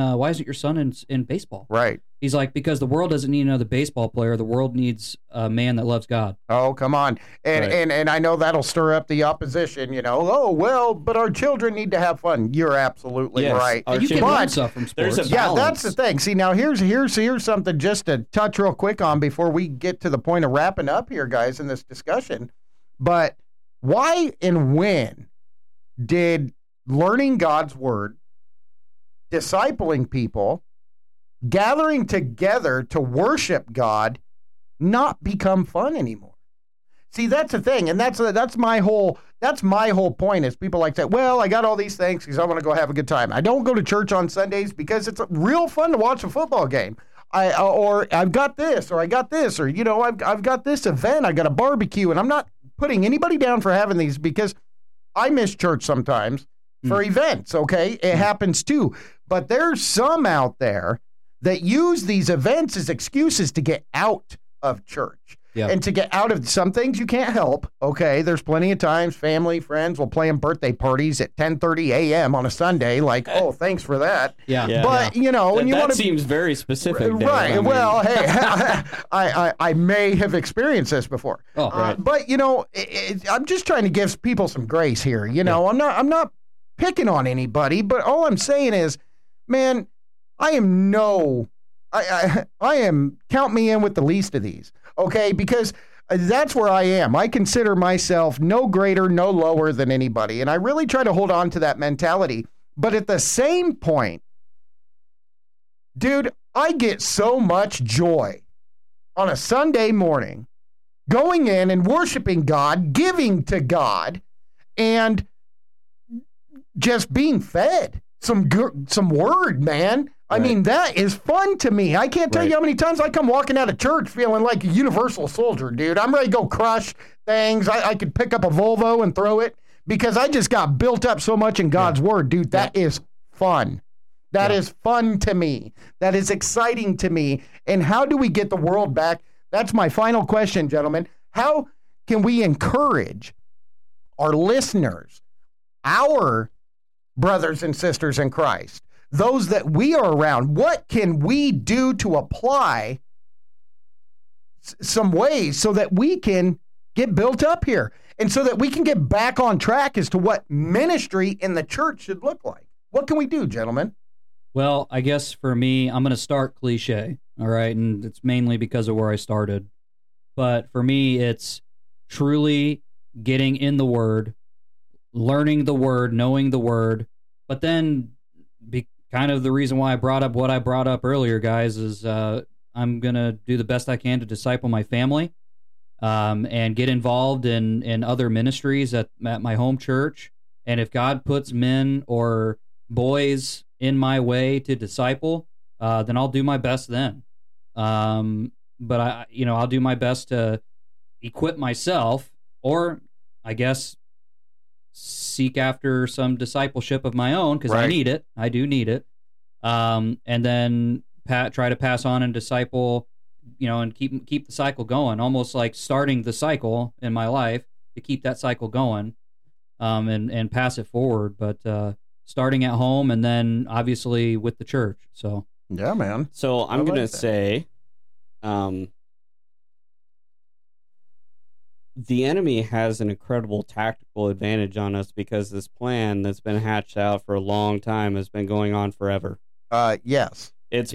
baseball? Right. He's like, because the world doesn't need another baseball player. The world needs a man that loves God. Oh, come on. And I know that'll stir up the opposition, but our children need to have fun. You're absolutely right. You can learn stuff from sports. Yeah, that's the thing. See, now here's something just to touch real quick on before we get to the point of wrapping up here, guys, in this discussion. But why and when did learning God's word, discipling people, gathering together to worship God not become fun anymore? See, that's the thing, and that's my whole point is people like that, well, I got all these things because I want to go have a good time. I don't go to church on Sundays because it's real fun to watch a football game. I've got this event, I got a barbecue, and I'm not putting anybody down for having these because I miss church sometimes for events, okay? It happens too. But there's some out there that use these events as excuses to get out of church and to get out of some things you can't help. Okay, there's plenty of times family, friends will plan birthday parties at 10:30 a.m. on a Sunday. Like, oh, thanks for that. That seems very specific. Right. I mean. Well, hey, I may have experienced this before. Oh, right. But I'm just trying to give people some grace here. I'm not picking on anybody, but all I'm saying is, man. I am, count me in with the least of these, okay? Because that's where I am. I consider myself no greater, no lower than anybody, and I really try to hold on to that mentality. But at the same point, dude, I get so much joy on a Sunday morning going in and worshiping God, giving to God, and just being fed some word, man. I mean, that is fun to me. I can't tell you how many times I come walking out of church feeling like a universal soldier, dude. I'm ready to go crush things. I could pick up a Volvo and throw it because I just got built up so much in God's word, dude. That is fun. That is fun to me. That is exciting to me. And how do we get the world back? That's my final question, gentlemen. How can we encourage our listeners, our brothers and sisters in Christ, those that we are around, what can we do to apply some ways so that we can get built up here and so that we can get back on track as to what ministry in the church should look like? What can we do, gentlemen? Well, I guess for me, I'm going to start cliche, all right? And it's mainly because of where I started. But for me, it's truly getting in the Word, learning the Word, knowing the Word, but then kind of the reason why I brought up what I brought up earlier, guys, is I'm going to do the best I can to disciple my family and get involved in other ministries at my home church. And if God puts men or boys in my way to disciple, then I'll do my best then. But I'll do my best to equip myself, or I guess seek after some discipleship of my own, because right. I need it. I do need it. And then try to pass on and disciple, and keep the cycle going, almost like starting the cycle in my life to keep that cycle going and pass it forward. But starting at home and then obviously with the church. So yeah, man. So I'm going to say the enemy has an incredible tactical advantage on us, because this plan that's been hatched out for a long time has been going on forever. Yes. It's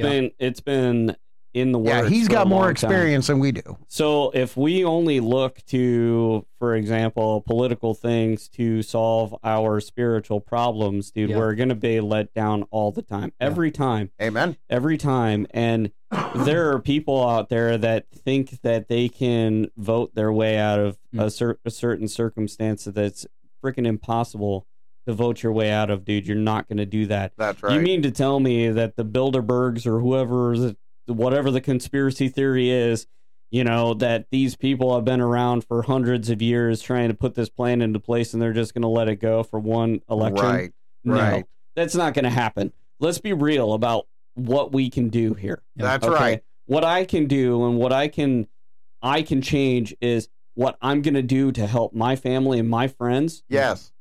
been in the works. Yeah, he's got more experience than we do. So if we only look to, for example, political things to solve our spiritual problems, dude, we're going to be let down all the time. Every time. Amen. Every time. And there are people out there that think that they can vote their way out of a certain circumstance that's freaking impossible to vote your way out of, dude. You're not going to do that. That's right. You mean to tell me that the Bilderbergs or whatever the conspiracy theory is, that these people have been around for hundreds of years trying to put this plan into place, and they're just going to let it go for one election? Right. No, that's not going to happen. Let's be real about what we can do here. That's right. What I can do and what I can change is what I'm going to do to help my family and my friends. Yes.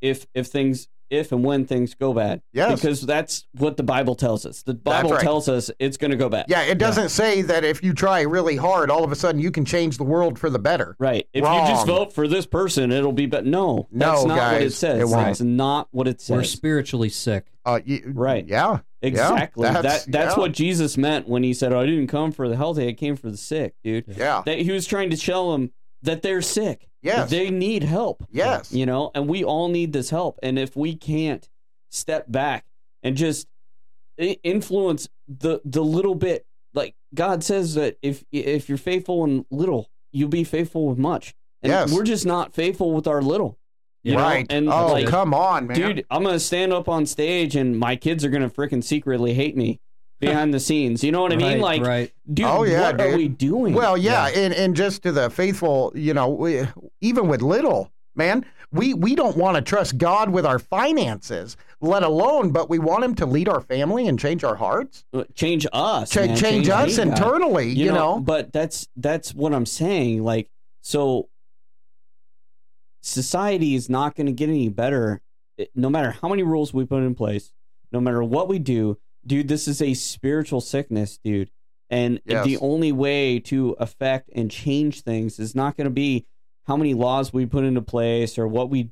If and when things go bad. Yes. Because that's what the Bible tells us. The Bible tells us it's going to go bad. Yeah, it doesn't say that if you try really hard, all of a sudden you can change the world for the better. Right. If you just vote for this person, it'll be better. No, that's not what it says. That's not what it says. We're spiritually sick. Right. Yeah. Exactly. Yeah, that's what Jesus meant when he said, I didn't come for the healthy, I came for the sick, dude. Yeah. That he was trying to tell them that they're sick. Yes. They need help. Yes. And we all need this help. And if we can't step back and just influence the little bit, like God says that if you're faithful in little, you'll be faithful with much. And we're just not faithful with our little. Right. And come on, man. Dude, I'm going to stand up on stage and my kids are going to freaking secretly hate me behind the scenes. You know what I mean? Like, dude, what are we doing? Well, and just to the faithful, even with little, man, we don't want to trust God with our finances, let alone, but we want him to lead our family and change our hearts. Change us. Change us internally, you know. But that's what I'm saying. Like, so society is not going to get any better, no matter how many rules we put in place, no matter what we do. Dude, this is a spiritual sickness, dude. And the only way to affect and change things is not going to be how many laws we put into place or what we...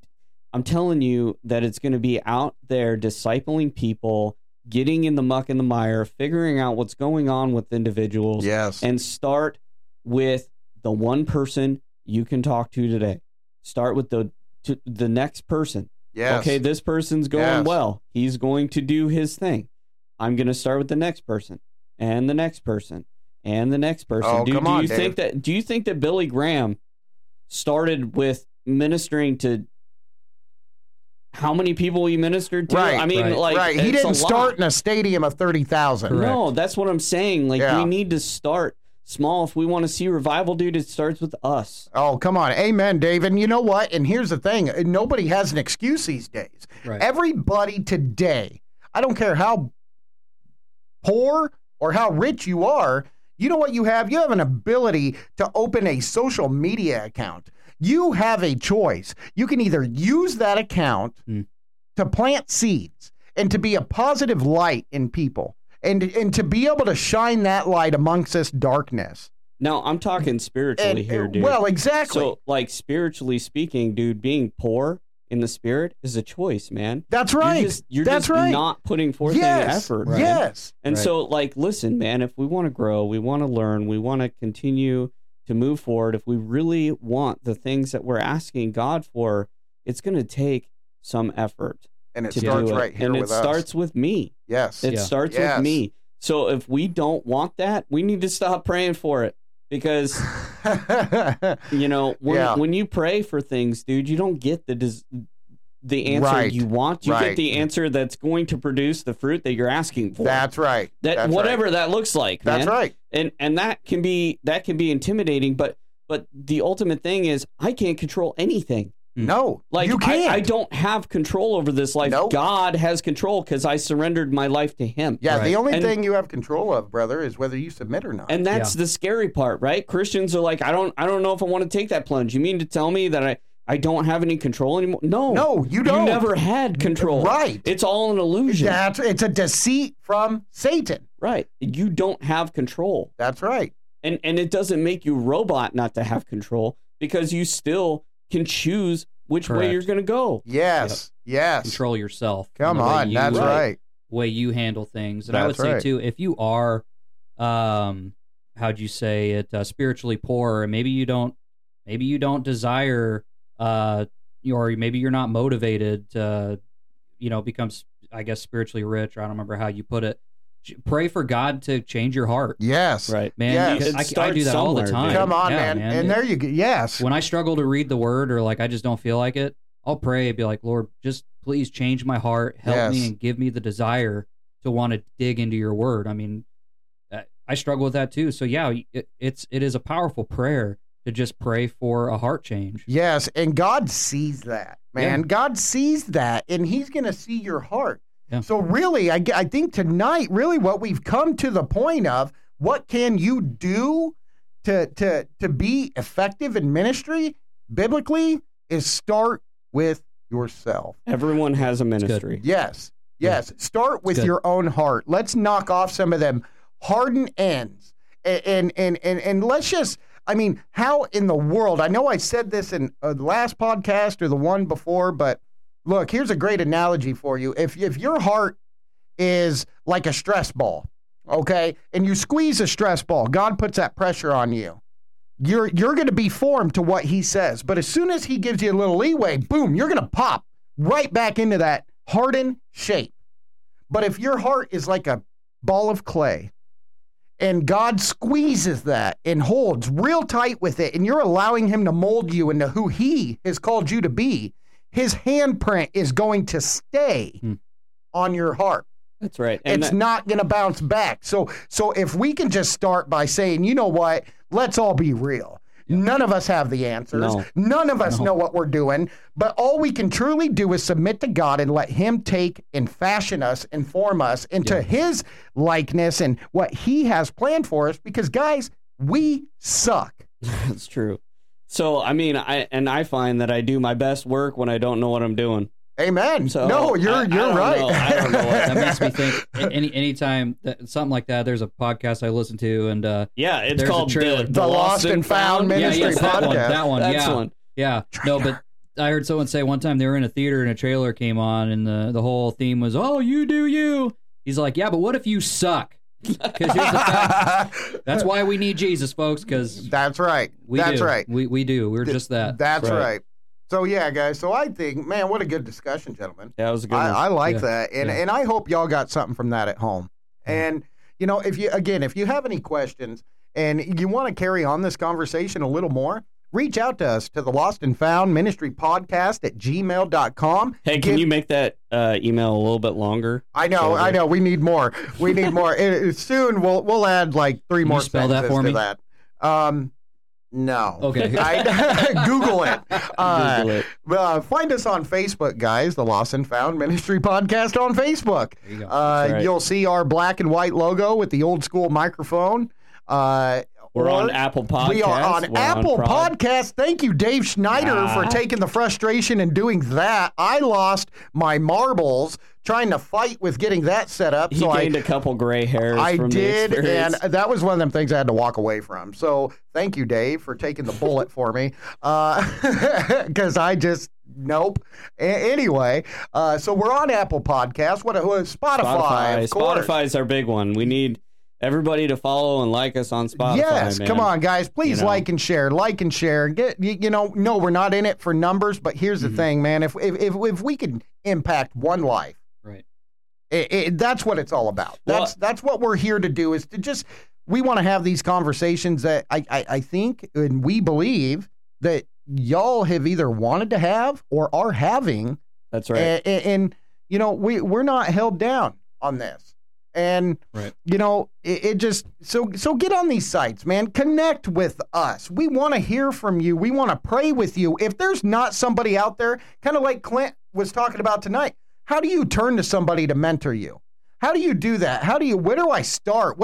I'm telling you that it's going to be out there discipling people, getting in the muck and the mire, figuring out what's going on with individuals. Yes. And start with the one person you can talk to today. Start with the next person. Yes. Okay, this person's going well. He's going to do his thing. I'm going to start with the next person and the next person and the next person. Oh, do you think that Billy Graham started with ministering to how many people he ministered to? Right, I mean, he didn't start in a stadium of 30,000. No, that's what I'm saying. Like we need to start small. If we want to see revival, dude, it starts with us. Oh, come on. Amen, Dave. And you know what? And here's the thing. Nobody has an excuse these days. Right. Everybody today, I don't care how poor or how rich you are, you know what you have? You have an ability to open a social media account. You have a choice. You can either use that account to plant seeds and to be a positive light in people and to be able to shine that light amongst this darkness. Now, I'm talking spiritually here, dude. Well, exactly. So, like, spiritually speaking, dude, being poor in the spirit is a choice, man. That's right. You're just not putting forth any effort. Right. Yes. And so, listen, man, if we want to grow, we want to learn, we want to continue to move forward. If we really want the things that we're asking God for, it's going to take some effort. And it starts right here with us. And it starts with me. Yes. It starts with me. So if we don't want that, we need to stop praying for it. Because, you know, when you pray for things, dude, you don't get the answer you want. You get the answer that's going to produce the fruit that you're asking for. That's right. That's whatever that looks like. Man. That's right. And that can be intimidating, but the ultimate thing is I can't control anything. No, like you can't. I don't have control over this life. Nope. God has control because I surrendered my life to him. Yeah, right. The only thing you have control of, brother, is whether you submit or not. And that's the scary part, right? Christians are like, I don't know if I want to take that plunge. You mean to tell me that I don't have any control anymore? No, you don't. You never had control. Right. It's all an illusion. That's, it's a deceit from Satan. Right. You don't have control. That's right. And it doesn't make you a robot not to have control because you still can choose which way you're going to go. Yes, yes. Control yourself. Come on, that's right. Way you handle things. And I would say, too, if you are, how'd you say it, spiritually poor, and maybe you don't desire, or maybe you're not motivated to, become, I guess, spiritually rich, or I don't remember how you put it. Pray for God to change your heart. Yes. Right. Man, yes. I do that all the time. Come on, man. And there you go. Yes. When I struggle to read the word or I just don't feel like it, I'll pray and be like, Lord, just please change my heart. Help me and give me the desire to want to dig into your word. I mean, I struggle with that too. So yeah, it is a powerful prayer to just pray for a heart change. Yes. And God sees that, man. Yeah. God sees that and he's going to see your heart. Yeah. So really, I think tonight, really what we've come to the point of, what can you do to be effective in ministry, biblically, is start with yourself. Everyone has a ministry. Yes, yes. Yeah. Start with your own heart. Let's knock off some of them hardened ends. And let's just, how in the world, I know I said this in the last podcast or the one before, but look, here's a great analogy for you. If your heart is like a stress ball, okay, and you squeeze a stress ball, God puts that pressure on you. You're going to be formed to what he says. But as soon as he gives you a little leeway, boom, you're going to pop right back into that hardened shape. But if your heart is like a ball of clay and God squeezes that and holds real tight with it, and you're allowing him to mold you into who he has called you to be, his handprint is going to stay on your heart. That's right. And it's not going to bounce back. So if we can just start by saying, you know what, let's all be real. None of us have the answers. No. None of us know what we're doing. But all we can truly do is submit to God and let him take and fashion us and form us into his likeness and what he has planned for us. Because, guys, we suck. That's true. So, I find that I do my best work when I don't know what I'm doing. Amen. So no, you're right. I don't know what that makes me think. Anytime that, something like that, there's a podcast I listen to. And it's called the Lost and Found Ministry Podcast. That one. That one. Yeah. No, but I heard someone say one time they were in a theater and a trailer came on and the whole theme was, oh, you do you. He's like, yeah, but what if you suck? Because here's the fact. That's why we need Jesus, folks. Because that's right. We do. We're just that. That's right. So yeah, guys. So I think, man, what a good discussion, gentlemen. Yeah, it was a good one. I like that, and I hope y'all got something from that at home. Mm-hmm. And if you have any questions and you want to carry on this conversation a little more, reach out to us to the Lost and Found Ministry Podcast at gmail.com. Hey, can you make that email a little bit longer? I know. We need more. Soon we'll add like three more sentences to that. No. Okay. Google it. Google it. Find us on Facebook, guys. The Lost and Found Ministry Podcast on Facebook. There you go. You'll see our black and white logo with the old school microphone. We're on Apple Podcasts. We are on Apple Podcasts. Thank you, Dave Schneider, for taking the frustration and doing that. I lost my marbles trying to fight with getting that set up. He gained a couple gray hairs. I did, and that was one of them things I had to walk away from. So thank you, Dave, for taking the bullet for me because I just... Nope. Anyway, so we're on Apple Podcasts. What Spotify? Spotify's our big one. We need everybody to follow and like us on Spotify. Yes, man. Come on, guys. Please like and share. Get no, we're not in it for numbers, but here's the thing, man. If we could impact one life, right? That's what it's all about. That's what we're here to do. Is to just we want to have these conversations that I think and we believe that y'all have either wanted to have or are having. That's right. And we're not held down on this. And, so get on these sites, man. Connect with us. We want to hear from you. We want to pray with you. If there's not somebody out there, kind of like Clint was talking about tonight, how do you turn to somebody to mentor you? How do you do that? Where do I start?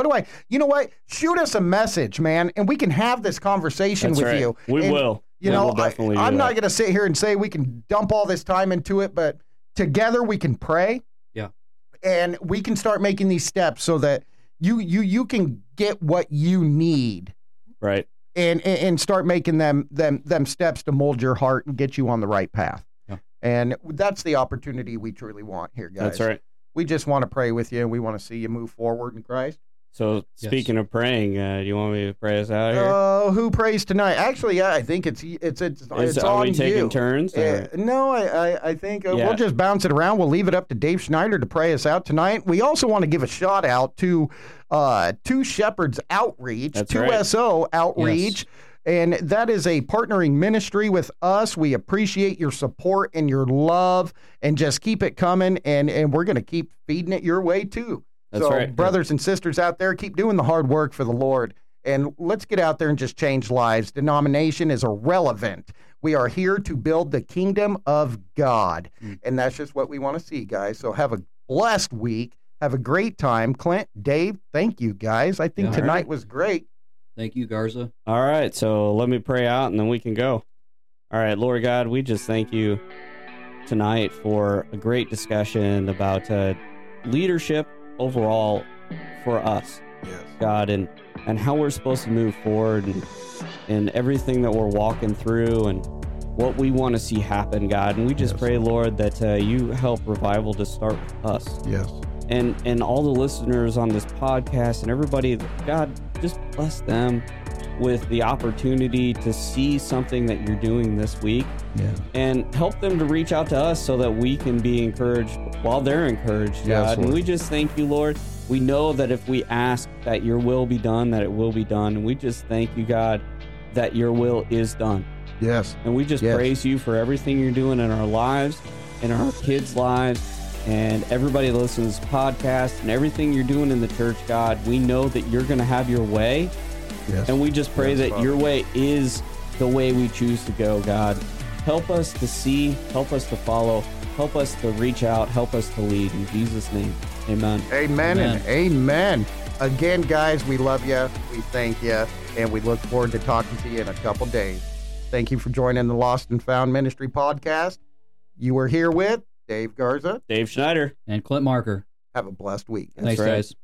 Shoot us a message, man, and we can have this conversation with you. We will. I'm not going to sit here and say we can dump all this time into it, but together we can pray. And we can start making these steps so that you can get what you need, right? And start making them steps to mold your heart and get you on the right path. Yeah. And that's the opportunity we truly want here, guys. That's right. We just want to pray with you, and we want to see you move forward in Christ. So speaking of praying, do you want me to pray us out here? Oh, who prays tonight? Actually, yeah, I think it's on you. Are we taking turns? No, I think we'll just bounce it around. We'll leave it up to Dave Schneider to pray us out tonight. We also want to give a shout out to Two Shepherds Outreach, That's 2SO Outreach. Yes. And that is a partnering ministry with us. We appreciate your support and your love, and just keep it coming. And we're going to keep feeding it your way too. That's right. Brothers and sisters out there, keep doing the hard work for the Lord, and let's get out there and just change lives. Denomination is irrelevant. We are here to build the kingdom of God, and that's just what we want to see, guys. So have a blessed week. Have a great time. Clint, Dave, thank you, guys. I think tonight was great. Thank you, Garza. All right, so let me pray out, and then we can go. All right, Lord God, we just thank you tonight for a great discussion about leadership overall for us, God, and how we're supposed to move forward and everything that we're walking through and what we want to see happen, God. And we just pray, Lord, that you help revival to start with us. Yes. And all the listeners on this podcast and everybody, God, just bless them with the opportunity to see something that you're doing this week and help them to reach out to us so that we can be encouraged while they're encouraged, God. And we just thank you, Lord. We know that if we ask that your will be done, that it will be done. And we just thank you, God, that your will is done. Yes. And we just praise you for everything you're doing in our lives, in our kids' lives, and everybody that listens to this podcast and everything you're doing in the church, God. We know that you're going to have your way. Yes. And we just pray that your way is the way we choose to go, God. Help us to see, help us to follow, help us to reach out, help us to lead. In Jesus' name, amen. Amen, and amen. Again, guys, we love you, we thank you, and we look forward to talking to you in a couple days. Thank you for joining the Lost and Found Ministry Podcast. You were here with Dave Garza, Dave Schneider, and Clint Marker. Have a blessed week. Thanks, guys.